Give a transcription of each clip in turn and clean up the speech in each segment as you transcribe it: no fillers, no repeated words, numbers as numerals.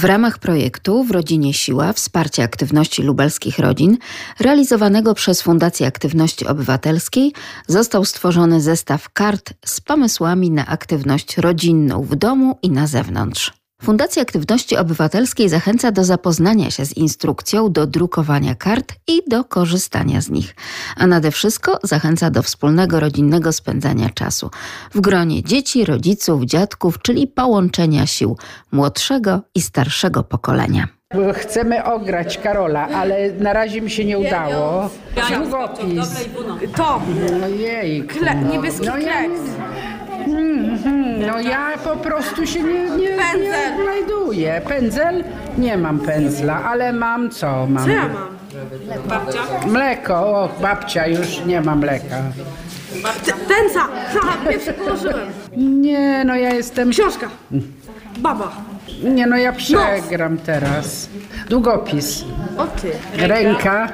W ramach projektu W rodzinie siła! Wsparcie aktywności lubelskich rodzin realizowanego przez Fundację Aktywności Obywatelskiej został stworzony zestaw kart z pomysłami na aktywność rodzinną w domu i na zewnątrz. Fundacja Aktywności Obywatelskiej zachęca do zapoznania się z instrukcją, do drukowania kart i do korzystania z nich. A nade wszystko zachęca do wspólnego rodzinnego spędzania czasu w gronie dzieci, rodziców, dziadków, czyli połączenia sił młodszego i starszego pokolenia. Chcemy ograć Karola, ale na razie mi się nie udało. Długopis. To. Ojejku. Niebieski kleks. No ja po prostu się nie znajduję. Pędzel? Nie mam pędzla, ale mam co? Co ja mam? Babcia? Mleko. O, babcia już nie ma mleka. Pędza! Ha, nie przełożyłem. Nie, no ja jestem... Książka. Baba. Nie, no ja przegram teraz. Długopis. O ty. Ręka.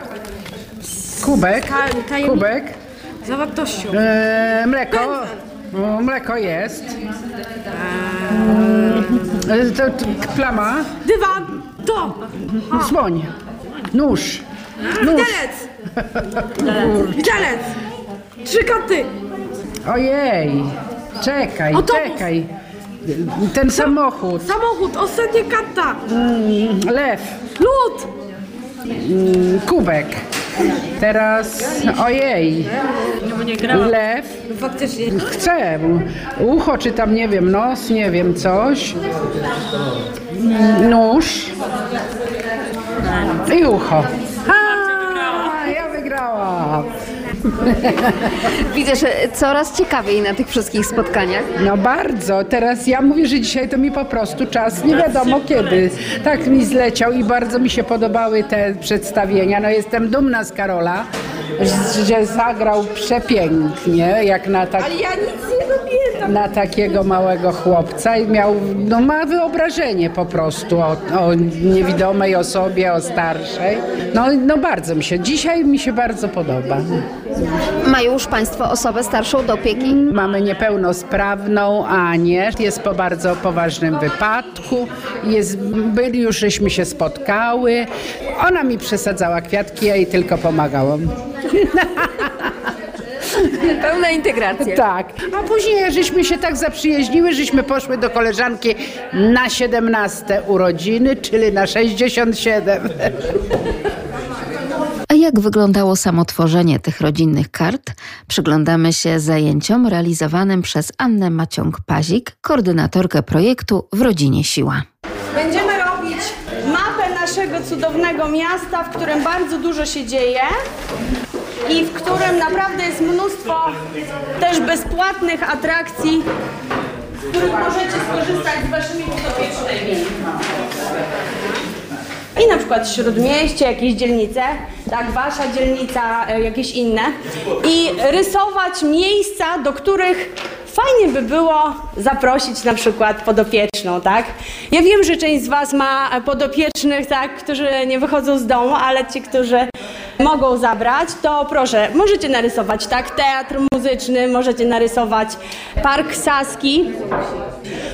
Kubek. Kubek. Zawartością. Mleko. Mleko jest. Plama. Dywan. To. Słoń. Nóż. Widelec. Widelec. Trzy koty. Ojej. Czekaj, czekaj. Ten samochód. Samochód. Ostatnia karta. Lew. Lód. Kubek. Teraz, ojej, lew, chcę, ucho czy tam, nie wiem, nos, nie wiem, coś, nóż i ucho. A, ja wygrałam. Widzę, że coraz ciekawiej na tych wszystkich spotkaniach. No bardzo. Teraz ja mówię, że dzisiaj to mi po prostu czas nie wiadomo kiedy. Tak mi zleciał i bardzo mi się podobały te przedstawienia. No jestem dumna z Karola, że zagrał przepięknie, jak na tak... Ale ja nic nie pamiętam. Na takiego małego chłopca i miał, no ma wyobrażenie po prostu o niewidomej osobie, o starszej. No bardzo mi się, dzisiaj mi się bardzo podoba. Mają już Państwo osobę starszą do opieki? Mamy niepełnosprawną Anię, jest po bardzo poważnym wypadku, byli już, żeśmy się spotkały, ona mi przesadzała kwiatki, ja jej tylko pomagałam. Pełna integracja. Tak. A później żeśmy się tak zaprzyjaźniły, żeśmy poszły do koleżanki na 17 urodziny, czyli na 67. A jak wyglądało samotworzenie tych rodzinnych kart? Przyglądamy się zajęciom realizowanym przez Annę Maciąg-Pazik, koordynatorkę projektu W rodzinie siła. Będziemy robić mapę naszego cudownego miasta, w którym bardzo dużo się dzieje i w którym naprawdę jest mnóstwo też bezpłatnych atrakcji, z których możecie skorzystać z waszymi podopiecznymi. I na przykład śródmieście, jakieś dzielnice, tak, wasza dzielnica, jakieś inne. I rysować miejsca, do których fajnie by było zaprosić na przykład podopieczną, tak? Ja wiem, że część z was ma podopiecznych, tak, którzy nie wychodzą z domu, ale ci, którzy mogą zabrać, to proszę, możecie narysować, tak, teatr muzyczny, możecie narysować Park Saski,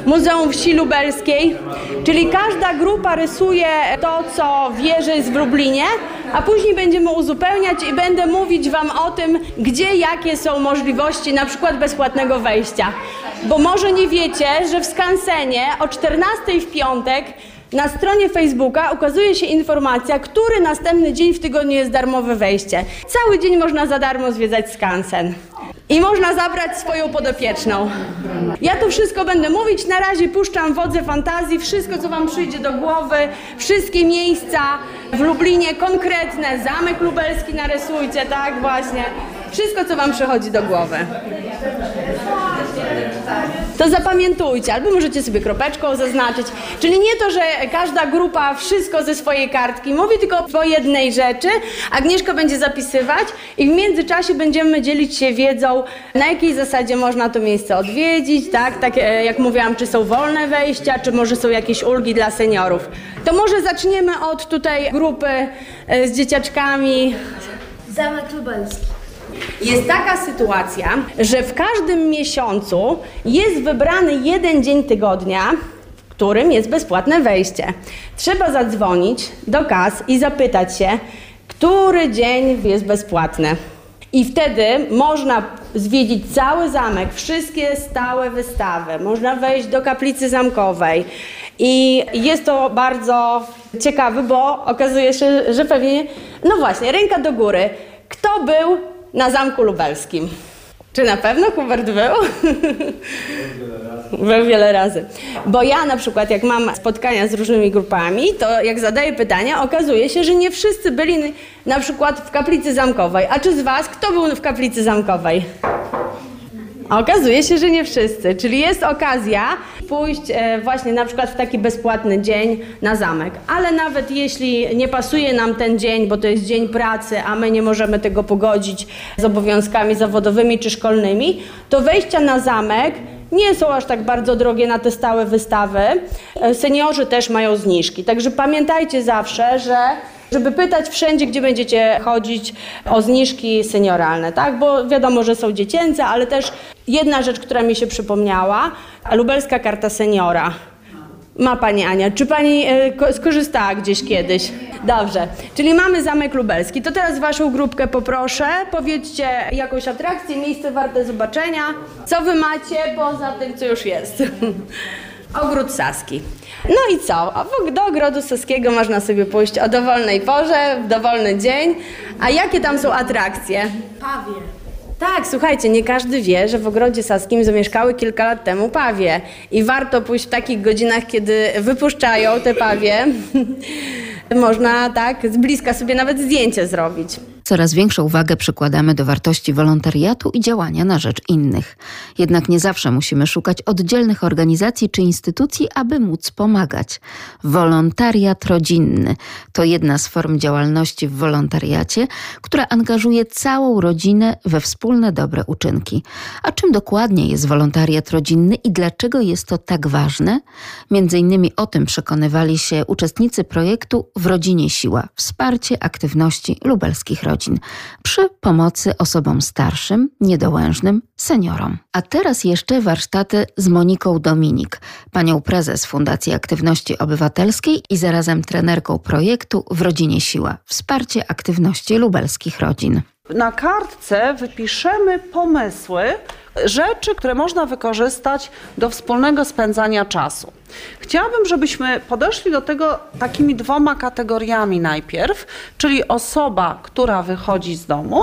Muzeum Wsi Lubelskiej, czyli każda grupa rysuje to, co wie, że jest w Lublinie, a później będziemy uzupełniać i będę mówić wam o tym, gdzie, jakie są możliwości na przykład bezpłatnego wejścia. Bo może nie wiecie, że w Skansenie o 14:00 w piątek na stronie Facebooka ukazuje się informacja, który następny dzień w tygodniu jest darmowe wejście. Cały dzień można za darmo zwiedzać Skansen. I można zabrać swoją podopieczną. Ja to wszystko będę mówić, na razie puszczam wodze fantazji, wszystko co wam przyjdzie do głowy, wszystkie miejsca w Lublinie konkretne, Zamek Lubelski narysujcie, tak właśnie. Wszystko co wam przychodzi do głowy. To zapamiętujcie, albo możecie sobie kropeczką zaznaczyć. Czyli nie to, że każda grupa wszystko ze swojej kartki mówi, tylko po jednej rzeczy. Agnieszka będzie zapisywać i w międzyczasie będziemy dzielić się wiedzą, na jakiej zasadzie można to miejsce odwiedzić, tak jak mówiłam, czy są wolne wejścia, czy może są jakieś ulgi dla seniorów. To może zaczniemy od tutaj grupy z dzieciaczkami. Zamek Lubelski. Jest taka sytuacja, że w każdym miesiącu jest wybrany jeden dzień tygodnia, którym jest bezpłatne wejście. Trzeba zadzwonić do kas i zapytać się, który dzień jest bezpłatny. I wtedy można zwiedzić cały zamek, wszystkie stałe wystawy, można wejść do Kaplicy Zamkowej. I jest to bardzo ciekawe, bo okazuje się, że pewnie, no właśnie, ręka do góry. Kto był na Zamku Lubelskim? Czy na pewno Hubert był? Był wiele razy. Bo ja na przykład, jak mam spotkania z różnymi grupami, to jak zadaję pytania, okazuje się, że nie wszyscy byli na przykład w Kaplicy Zamkowej. A czy z was kto był w Kaplicy Zamkowej? Okazuje się, że nie wszyscy, czyli jest okazja pójść właśnie na przykład w taki bezpłatny dzień na zamek. Ale nawet jeśli nie pasuje nam ten dzień, bo to jest dzień pracy, a my nie możemy tego pogodzić z obowiązkami zawodowymi czy szkolnymi, to wejścia na zamek nie są aż tak bardzo drogie na te stałe wystawy. Seniorzy też mają zniżki, także pamiętajcie zawsze, żeby pytać wszędzie, gdzie będziecie chodzić, o zniżki senioralne, tak? Bo wiadomo, że są dziecięce, ale też jedna rzecz, która mi się przypomniała, lubelska karta seniora. Ma pani Ania. Czy pani skorzystała gdzieś kiedyś? Dobrze. Czyli mamy Zamek Lubelski. To teraz waszą grupkę poproszę. Powiedzcie jakąś atrakcję, miejsce warte zobaczenia. Co wy macie poza tym, co już jest? Ogród Saski. No i co? Do Ogrodu Saskiego można sobie pójść o dowolnej porze, w dowolny dzień. A jakie tam są atrakcje? Pawie. Tak, słuchajcie, nie każdy wie, że w Ogrodzie Saskim zamieszkały kilka lat temu pawie. I warto pójść w takich godzinach, kiedy wypuszczają te pawie. Można tak z bliska sobie nawet zdjęcie zrobić. Coraz większą uwagę przykładamy do wartości wolontariatu i działania na rzecz innych. Jednak nie zawsze musimy szukać oddzielnych organizacji czy instytucji, aby móc pomagać. Wolontariat rodzinny to jedna z form działalności w wolontariacie, która angażuje całą rodzinę we wspólne dobre uczynki. A czym dokładnie jest wolontariat rodzinny i dlaczego jest to tak ważne? Między innymi o tym przekonywali się uczestnicy projektu W rodzinie siła! Wsparcie aktywności lubelskich rodzin przy pomocy osobom starszym, niedołężnym, seniorom. A teraz jeszcze warsztaty z Moniką Dominik, panią prezes Fundacji Aktywności Obywatelskiej i zarazem trenerką projektu W rodzinie siła! Wsparcie aktywności lubelskich rodzin. Na kartce wypiszemy pomysły, rzeczy, które można wykorzystać do wspólnego spędzania czasu. Chciałabym, żebyśmy podeszli do tego takimi dwoma kategoriami najpierw, czyli osoba, która wychodzi z domu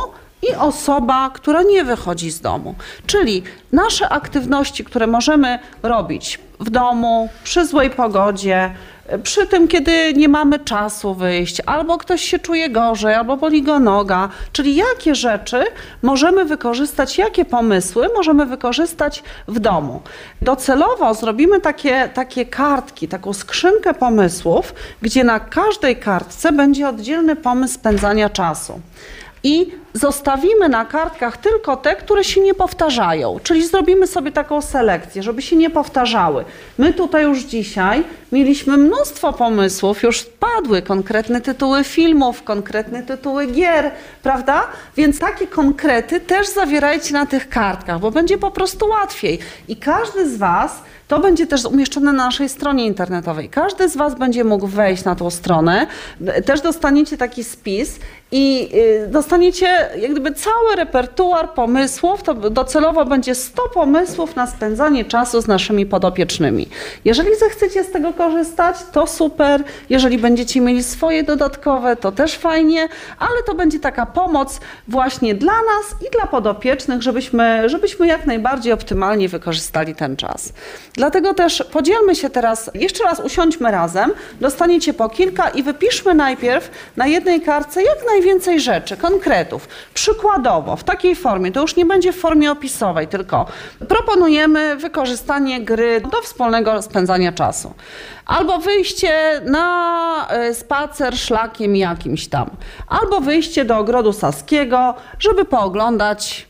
i osoba, która nie wychodzi z domu. Czyli nasze aktywności, które możemy robić w domu, przy złej pogodzie, przy tym, kiedy nie mamy czasu wyjść, albo ktoś się czuje gorzej, albo boli go noga. Czyli jakie rzeczy możemy wykorzystać, jakie pomysły możemy wykorzystać w domu. Docelowo zrobimy takie kartki, taką skrzynkę pomysłów, gdzie na każdej kartce będzie oddzielny pomysł spędzania czasu. I zostawimy na kartkach tylko te, które się nie powtarzają, czyli zrobimy sobie taką selekcję, żeby się nie powtarzały. My tutaj już dzisiaj mieliśmy mnóstwo pomysłów, już padły konkretne tytuły filmów, konkretne tytuły gier, prawda? Więc takie konkrety też zawierajcie na tych kartkach, bo będzie po prostu łatwiej. I każdy z was, to będzie też umieszczone na naszej stronie internetowej, każdy z was będzie mógł wejść na tą stronę, też dostaniecie taki spis i dostaniecie jak gdyby cały repertuar pomysłów, to docelowo będzie 100 pomysłów na spędzanie czasu z naszymi podopiecznymi. Jeżeli zechcecie z tego korzystać, to super, jeżeli będziecie mieli swoje dodatkowe, to też fajnie, ale to będzie taka pomoc właśnie dla nas i dla podopiecznych, żebyśmy jak najbardziej optymalnie wykorzystali ten czas. Dlatego też podzielmy się teraz, jeszcze raz usiądźmy razem, dostaniecie po kilka i wypiszmy najpierw na jednej kartce jak najwięcej rzeczy, konkretów. Przykładowo, w takiej formie, to już nie będzie w formie opisowej, tylko proponujemy wykorzystanie gry do wspólnego spędzania czasu. Albo wyjście na spacer szlakiem jakimś tam. Albo wyjście do Ogrodu Saskiego, żeby pooglądać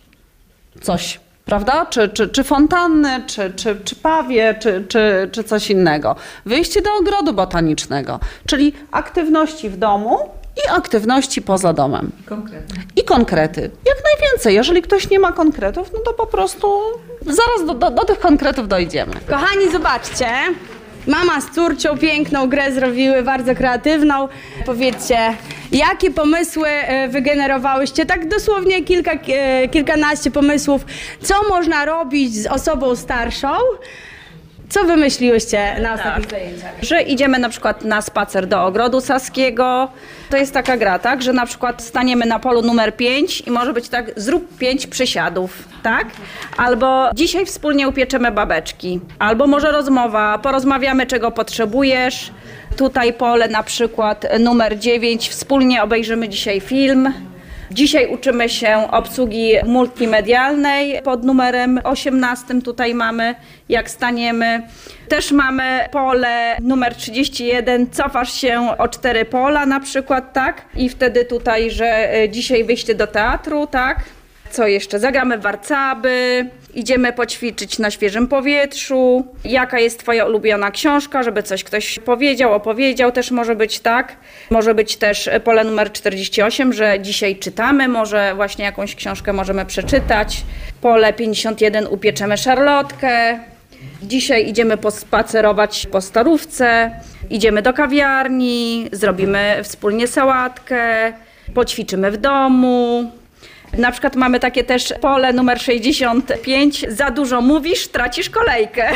coś. Prawda? Czy fontanny, czy pawie, czy coś innego. Wyjście do Ogrodu Botanicznego, czyli aktywności w domu i aktywności poza domem. I konkrety. Jak najwięcej. Jeżeli ktoś nie ma konkretów, no to po prostu zaraz do tych konkretów dojdziemy. Kochani, zobaczcie. Mama z córcią piękną grę zrobiły, bardzo kreatywną. Powiedzcie, jakie pomysły wygenerowałyście? Tak dosłownie kilkanaście pomysłów, co można robić z osobą starszą. Co wymyśliłyście na ostatnich zajęciach? Że idziemy na przykład na spacer do Ogrodu Saskiego. To jest taka gra, tak? Że na przykład staniemy na polu numer 5 i może być tak, zrób 5 przysiadów, tak? Albo dzisiaj wspólnie upieczemy babeczki. Albo może rozmowa, porozmawiamy czego potrzebujesz. Tutaj pole na przykład numer 9, wspólnie obejrzymy dzisiaj film. Dzisiaj uczymy się obsługi multimedialnej pod numerem 18, tutaj mamy jak staniemy. Też mamy pole numer 31, cofasz się o 4 pola na przykład, tak? I wtedy tutaj, że dzisiaj wyjście do teatru, tak? Co jeszcze? Zagramy warcaby, idziemy poćwiczyć na świeżym powietrzu. Jaka jest twoja ulubiona książka, żeby coś ktoś powiedział, opowiedział, też może być tak. Może być też pole numer 48, że dzisiaj czytamy, może właśnie jakąś książkę możemy przeczytać. Pole 51 upieczemy szarlotkę. Dzisiaj idziemy pospacerować po Starówce, idziemy do kawiarni, zrobimy wspólnie sałatkę, poćwiczymy w domu. Na przykład mamy takie też pole numer 65, za dużo mówisz, tracisz kolejkę.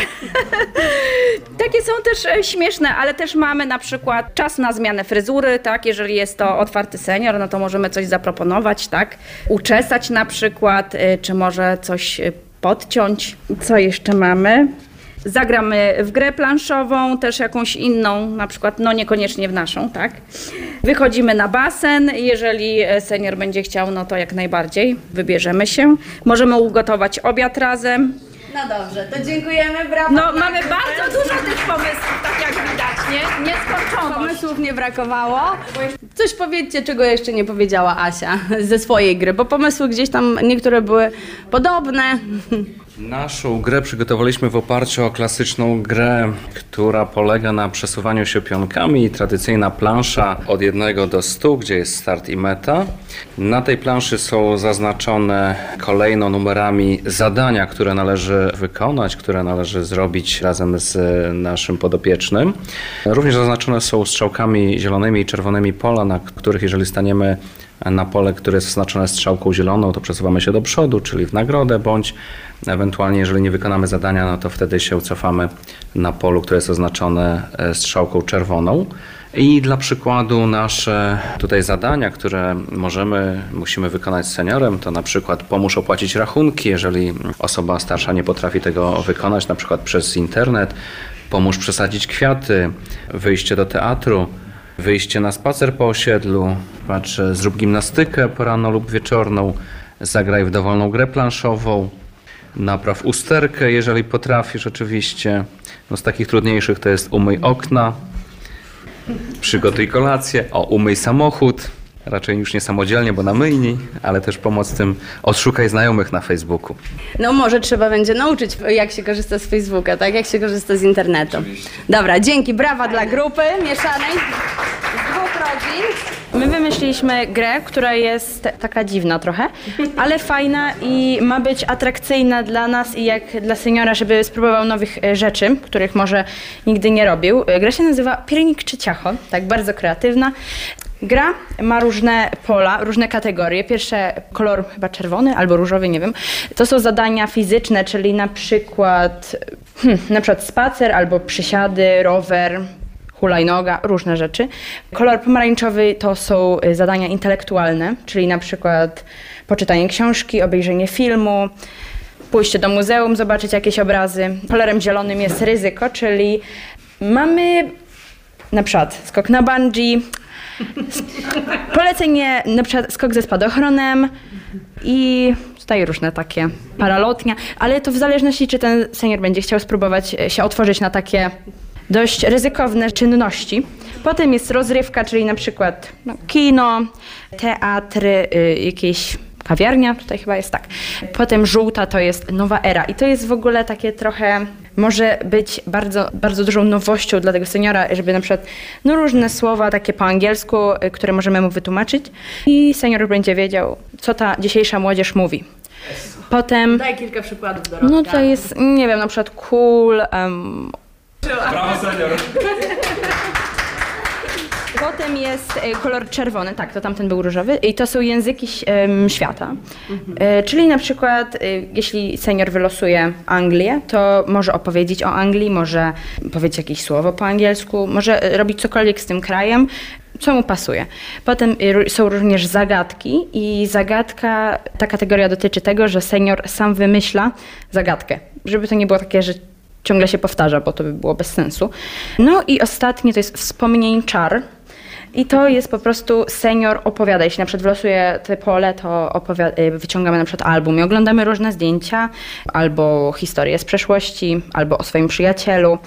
Takie są też śmieszne, ale też mamy na przykład czas na zmianę fryzury, tak? Jeżeli jest to otwarty senior, no to możemy coś zaproponować, tak? Uczesać na przykład, czy może coś podciąć. Co jeszcze mamy? Zagramy w grę planszową, też jakąś inną, na przykład, no niekoniecznie w naszą, tak? Wychodzimy na basen, jeżeli senior będzie chciał, no to jak najbardziej, wybierzemy się. Możemy ugotować obiad razem. No dobrze, to dziękujemy, brawo. No mamy bardzo dużo tych pomysłów, tak jak widać, nie? Nieskończoność. Pomysłów nie brakowało. Coś powiedzcie, czego jeszcze nie powiedziała Asia ze swojej gry, bo pomysły gdzieś tam niektóre były podobne. Naszą grę przygotowaliśmy w oparciu o klasyczną grę, która polega na przesuwaniu się pionkami. Tradycyjna plansza od 1 do 100, gdzie jest start i meta. Na tej planszy są zaznaczone kolejno numerami zadania, które należy wykonać, które należy zrobić razem z naszym podopiecznym. Również zaznaczone są strzałkami zielonymi i czerwonymi pola, na których jeżeli staniemy na pole, które jest oznaczone strzałką zieloną, to przesuwamy się do przodu, czyli w nagrodę, bądź ewentualnie, jeżeli nie wykonamy zadania, no to wtedy się cofamy na polu, które jest oznaczone strzałką czerwoną. I dla przykładu nasze tutaj zadania, które musimy wykonać z seniorem, to na przykład pomóż opłacić rachunki, jeżeli osoba starsza nie potrafi tego wykonać, na przykład przez internet, pomóż przesadzić kwiaty, wyjście do teatru, wyjście na spacer po osiedlu, zrób gimnastykę poranną lub wieczorną, zagraj w dowolną grę planszową, napraw usterkę, jeżeli potrafisz oczywiście. No z takich trudniejszych to jest umyj okna, przygotuj kolację, umyj samochód, raczej już nie samodzielnie, bo na myjni, ale też pomoc tym, odszukaj znajomych na Facebooku. No może trzeba będzie nauczyć, jak się korzysta z Facebooka, tak? Jak się korzysta z internetu. Oczywiście. Dobra, dzięki, brawa dla grupy mieszanej z 2 rodzin. My wymyśliliśmy grę, która jest taka dziwna trochę, ale fajna i ma być atrakcyjna dla nas i jak dla seniora, żeby spróbował nowych rzeczy, których może nigdy nie robił. Gra się nazywa Piernik czy Ciacho, tak, bardzo kreatywna. Gra ma różne pola, różne kategorie. Pierwsze kolor chyba czerwony albo różowy, nie wiem. To są zadania fizyczne, czyli na przykład spacer albo przysiady, rower, hulajnoga, różne rzeczy. Kolor pomarańczowy to są zadania intelektualne, czyli na przykład poczytanie książki, obejrzenie filmu, pójście do muzeum, zobaczyć jakieś obrazy. Kolorem zielonym jest ryzyko, czyli mamy na przykład skok na bungee, polecenie, na przykład skok ze spadochronem i tutaj różne takie paralotnia, ale to w zależności, czy ten senior będzie chciał spróbować się otworzyć na takie dość ryzykowne czynności. Potem jest rozrywka, czyli na przykład kino, teatr, jakieś kawiarnia, tutaj chyba jest tak. Potem żółta to jest nowa era i to jest w ogóle takie trochę, może być bardzo, bardzo dużą nowością dla tego seniora, żeby na przykład różne słowa takie po angielsku, które możemy mu wytłumaczyć i senior będzie wiedział, co ta dzisiejsza młodzież mówi. Potem... Daj kilka przykładów, Dorotka. No to jest, nie wiem, na przykład cool, Brawo, senior. Potem jest kolor czerwony, tak, to tamten był różowy i to są języki świata. Czyli na przykład jeśli senior wylosuje Anglię, to może opowiedzieć o Anglii, może powiedzieć jakieś słowo po angielsku, może robić cokolwiek z tym krajem, co mu pasuje. Potem są również zagadki i zagadka, ta kategoria dotyczy tego, że senior sam wymyśla zagadkę, żeby to nie było takie, że ciągle się powtarza, bo to by było bez sensu. No i ostatnie to jest wspomnień czar. I to jest po prostu senior opowiada. Jeśli na przykład wylosuje te pole, to wyciągamy na przykład album i oglądamy różne zdjęcia, albo historie z przeszłości, albo o swoim przyjacielu.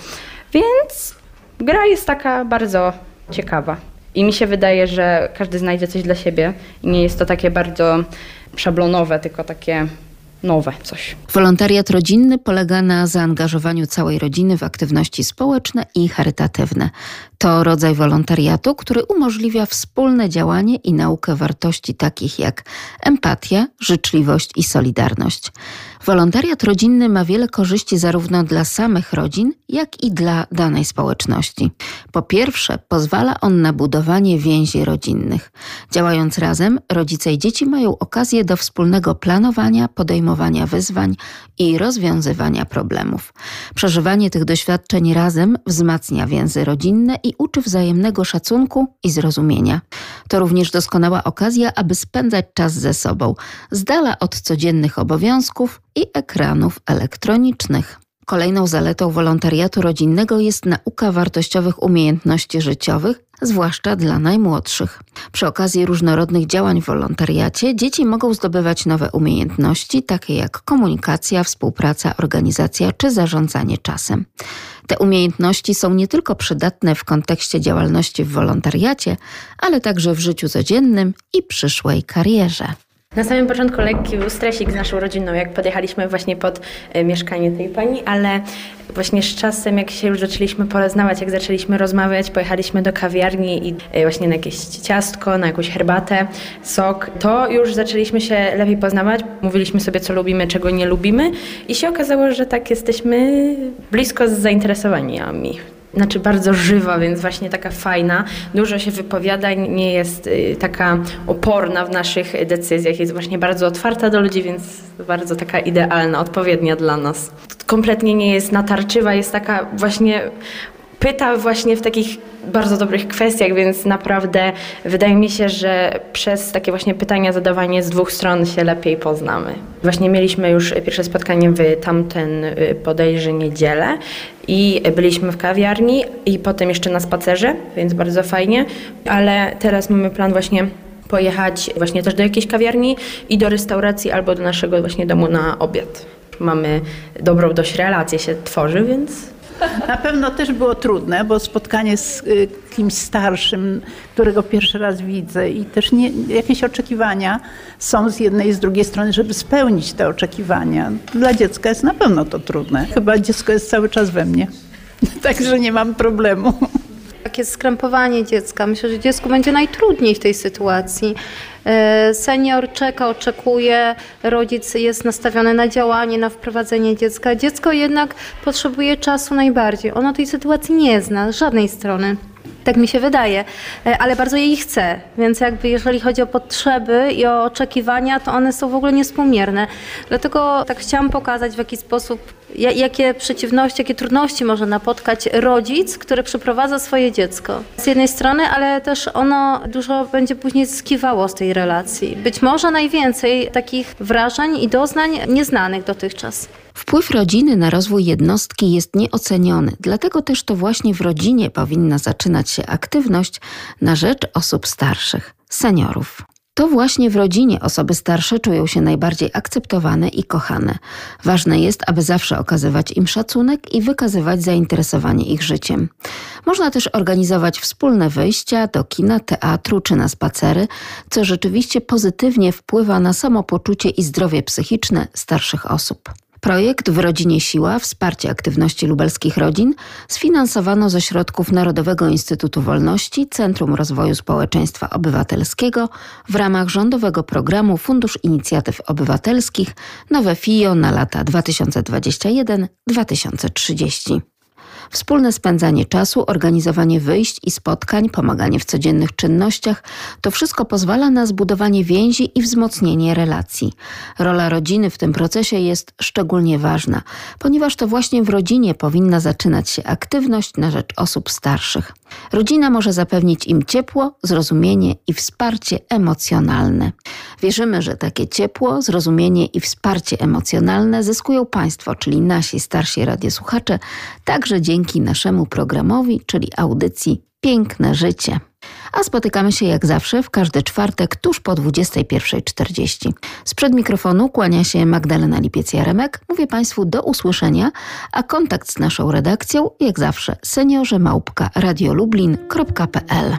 Więc gra jest taka bardzo ciekawa. I mi się wydaje, że każdy znajdzie coś dla siebie. I nie jest to takie bardzo szablonowe, tylko takie nowe coś. Wolontariat rodzinny polega na zaangażowaniu całej rodziny w aktywności społeczne i charytatywne. To rodzaj wolontariatu, który umożliwia wspólne działanie i naukę wartości takich jak empatia, życzliwość i solidarność. Wolontariat rodzinny ma wiele korzyści zarówno dla samych rodzin, jak i dla danej społeczności. Po pierwsze, pozwala on na budowanie więzi rodzinnych. Działając razem, rodzice i dzieci mają okazję do wspólnego planowania, podejmowania wyzwań i rozwiązywania problemów. Przeżywanie tych doświadczeń razem wzmacnia więzy rodzinne i uczy wzajemnego szacunku i zrozumienia. To również doskonała okazja, aby spędzać czas ze sobą, z dala od codziennych obowiązków i ekranów elektronicznych. Kolejną zaletą wolontariatu rodzinnego jest nauka wartościowych umiejętności życiowych, zwłaszcza dla najmłodszych. Przy okazji różnorodnych działań w wolontariacie dzieci mogą zdobywać nowe umiejętności, takie jak komunikacja, współpraca, organizacja czy zarządzanie czasem. Te umiejętności są nie tylko przydatne w kontekście działalności w wolontariacie, ale także w życiu codziennym i przyszłej karierze. Na samym początku lekki był stresik z naszą rodziną, jak podjechaliśmy właśnie pod mieszkanie tej pani, ale właśnie z czasem, jak się już zaczęliśmy poznawać, jak zaczęliśmy rozmawiać, pojechaliśmy do kawiarni i właśnie na jakieś ciastko, na jakąś herbatę, sok, to już zaczęliśmy się lepiej poznawać. Mówiliśmy sobie, co lubimy, czego nie lubimy i się okazało, że tak jesteśmy blisko zainteresowaniami. Znaczy bardzo żywa, więc właśnie taka fajna, dużo się wypowiada, nie jest taka oporna w naszych decyzjach, jest właśnie bardzo otwarta do ludzi, więc bardzo taka idealna, odpowiednia dla nas. Kompletnie nie jest natarczywa, jest taka właśnie, pyta właśnie w takich bardzo dobrych kwestiach, więc naprawdę wydaje mi się, że przez takie właśnie pytania, zadawanie z dwóch stron się lepiej poznamy. Właśnie mieliśmy już pierwsze spotkanie w tamten bodajże niedzielę i byliśmy w kawiarni i potem jeszcze na spacerze, więc bardzo fajnie, ale teraz mamy plan właśnie pojechać właśnie też do jakiejś kawiarni i do restauracji albo do naszego właśnie domu na obiad. Mamy dobrą dość relację się tworzy, więc... Na pewno też było trudne, bo spotkanie z kimś starszym, którego pierwszy raz widzę i też nie, jakieś oczekiwania są z jednej i z drugiej strony, żeby spełnić te oczekiwania. Dla dziecka jest na pewno to trudne. Chyba dziecko jest cały czas we mnie, także nie mam problemu. Takie skrępowanie dziecka. Myślę, że dziecku będzie najtrudniej w tej sytuacji. Senior czeka, oczekuje, rodzic jest nastawiony na działanie, na wprowadzenie dziecka. Dziecko jednak potrzebuje czasu najbardziej. Ono tej sytuacji nie zna z żadnej strony. Tak mi się wydaje, ale bardzo jej chce, więc jakby jeżeli chodzi o potrzeby i o oczekiwania, to one są w ogóle niewspółmierne. Dlatego tak chciałam pokazać, w jaki sposób, jakie przeciwności, jakie trudności może napotkać rodzic, który przyprowadza swoje dziecko. Z jednej strony, ale też ono dużo będzie później zyskiwało z tej relacji. Być może najwięcej takich wrażeń i doznań nieznanych dotychczas. Wpływ rodziny na rozwój jednostki jest nieoceniony, dlatego też to właśnie w rodzinie powinna zaczynać się aktywność na rzecz osób starszych, seniorów. To właśnie w rodzinie osoby starsze czują się najbardziej akceptowane i kochane. Ważne jest, aby zawsze okazywać im szacunek i wykazywać zainteresowanie ich życiem. Można też organizować wspólne wyjścia do kina, teatru czy na spacery, co rzeczywiście pozytywnie wpływa na samopoczucie i zdrowie psychiczne starszych osób. Projekt W rodzinie siła! Wsparcie aktywności lubelskich rodzin sfinansowano ze środków Narodowego Instytutu Wolności, Centrum Rozwoju Społeczeństwa Obywatelskiego w ramach Rządowego Programu Fundusz Inicjatyw Obywatelskich NOWEFIO na lata 2021-2030. Wspólne spędzanie czasu, organizowanie wyjść i spotkań, pomaganie w codziennych czynnościach – to wszystko pozwala na zbudowanie więzi i wzmocnienie relacji. Rola rodziny w tym procesie jest szczególnie ważna, ponieważ to właśnie w rodzinie powinna zaczynać się aktywność na rzecz osób starszych. Rodzina może zapewnić im ciepło, zrozumienie i wsparcie emocjonalne. Wierzymy, że takie ciepło, zrozumienie i wsparcie emocjonalne zyskują Państwo, czyli nasi starsi radiosłuchacze, także dzięki naszemu programowi, czyli audycji Piękne życie. A spotykamy się jak zawsze w każdy czwartek tuż po 21:40. Sprzed mikrofonu kłania się Magdalena Lipiec-Jaremek. Mówię Państwu do usłyszenia, a kontakt z naszą redakcją jak zawsze seniorze@radiolublin.pl.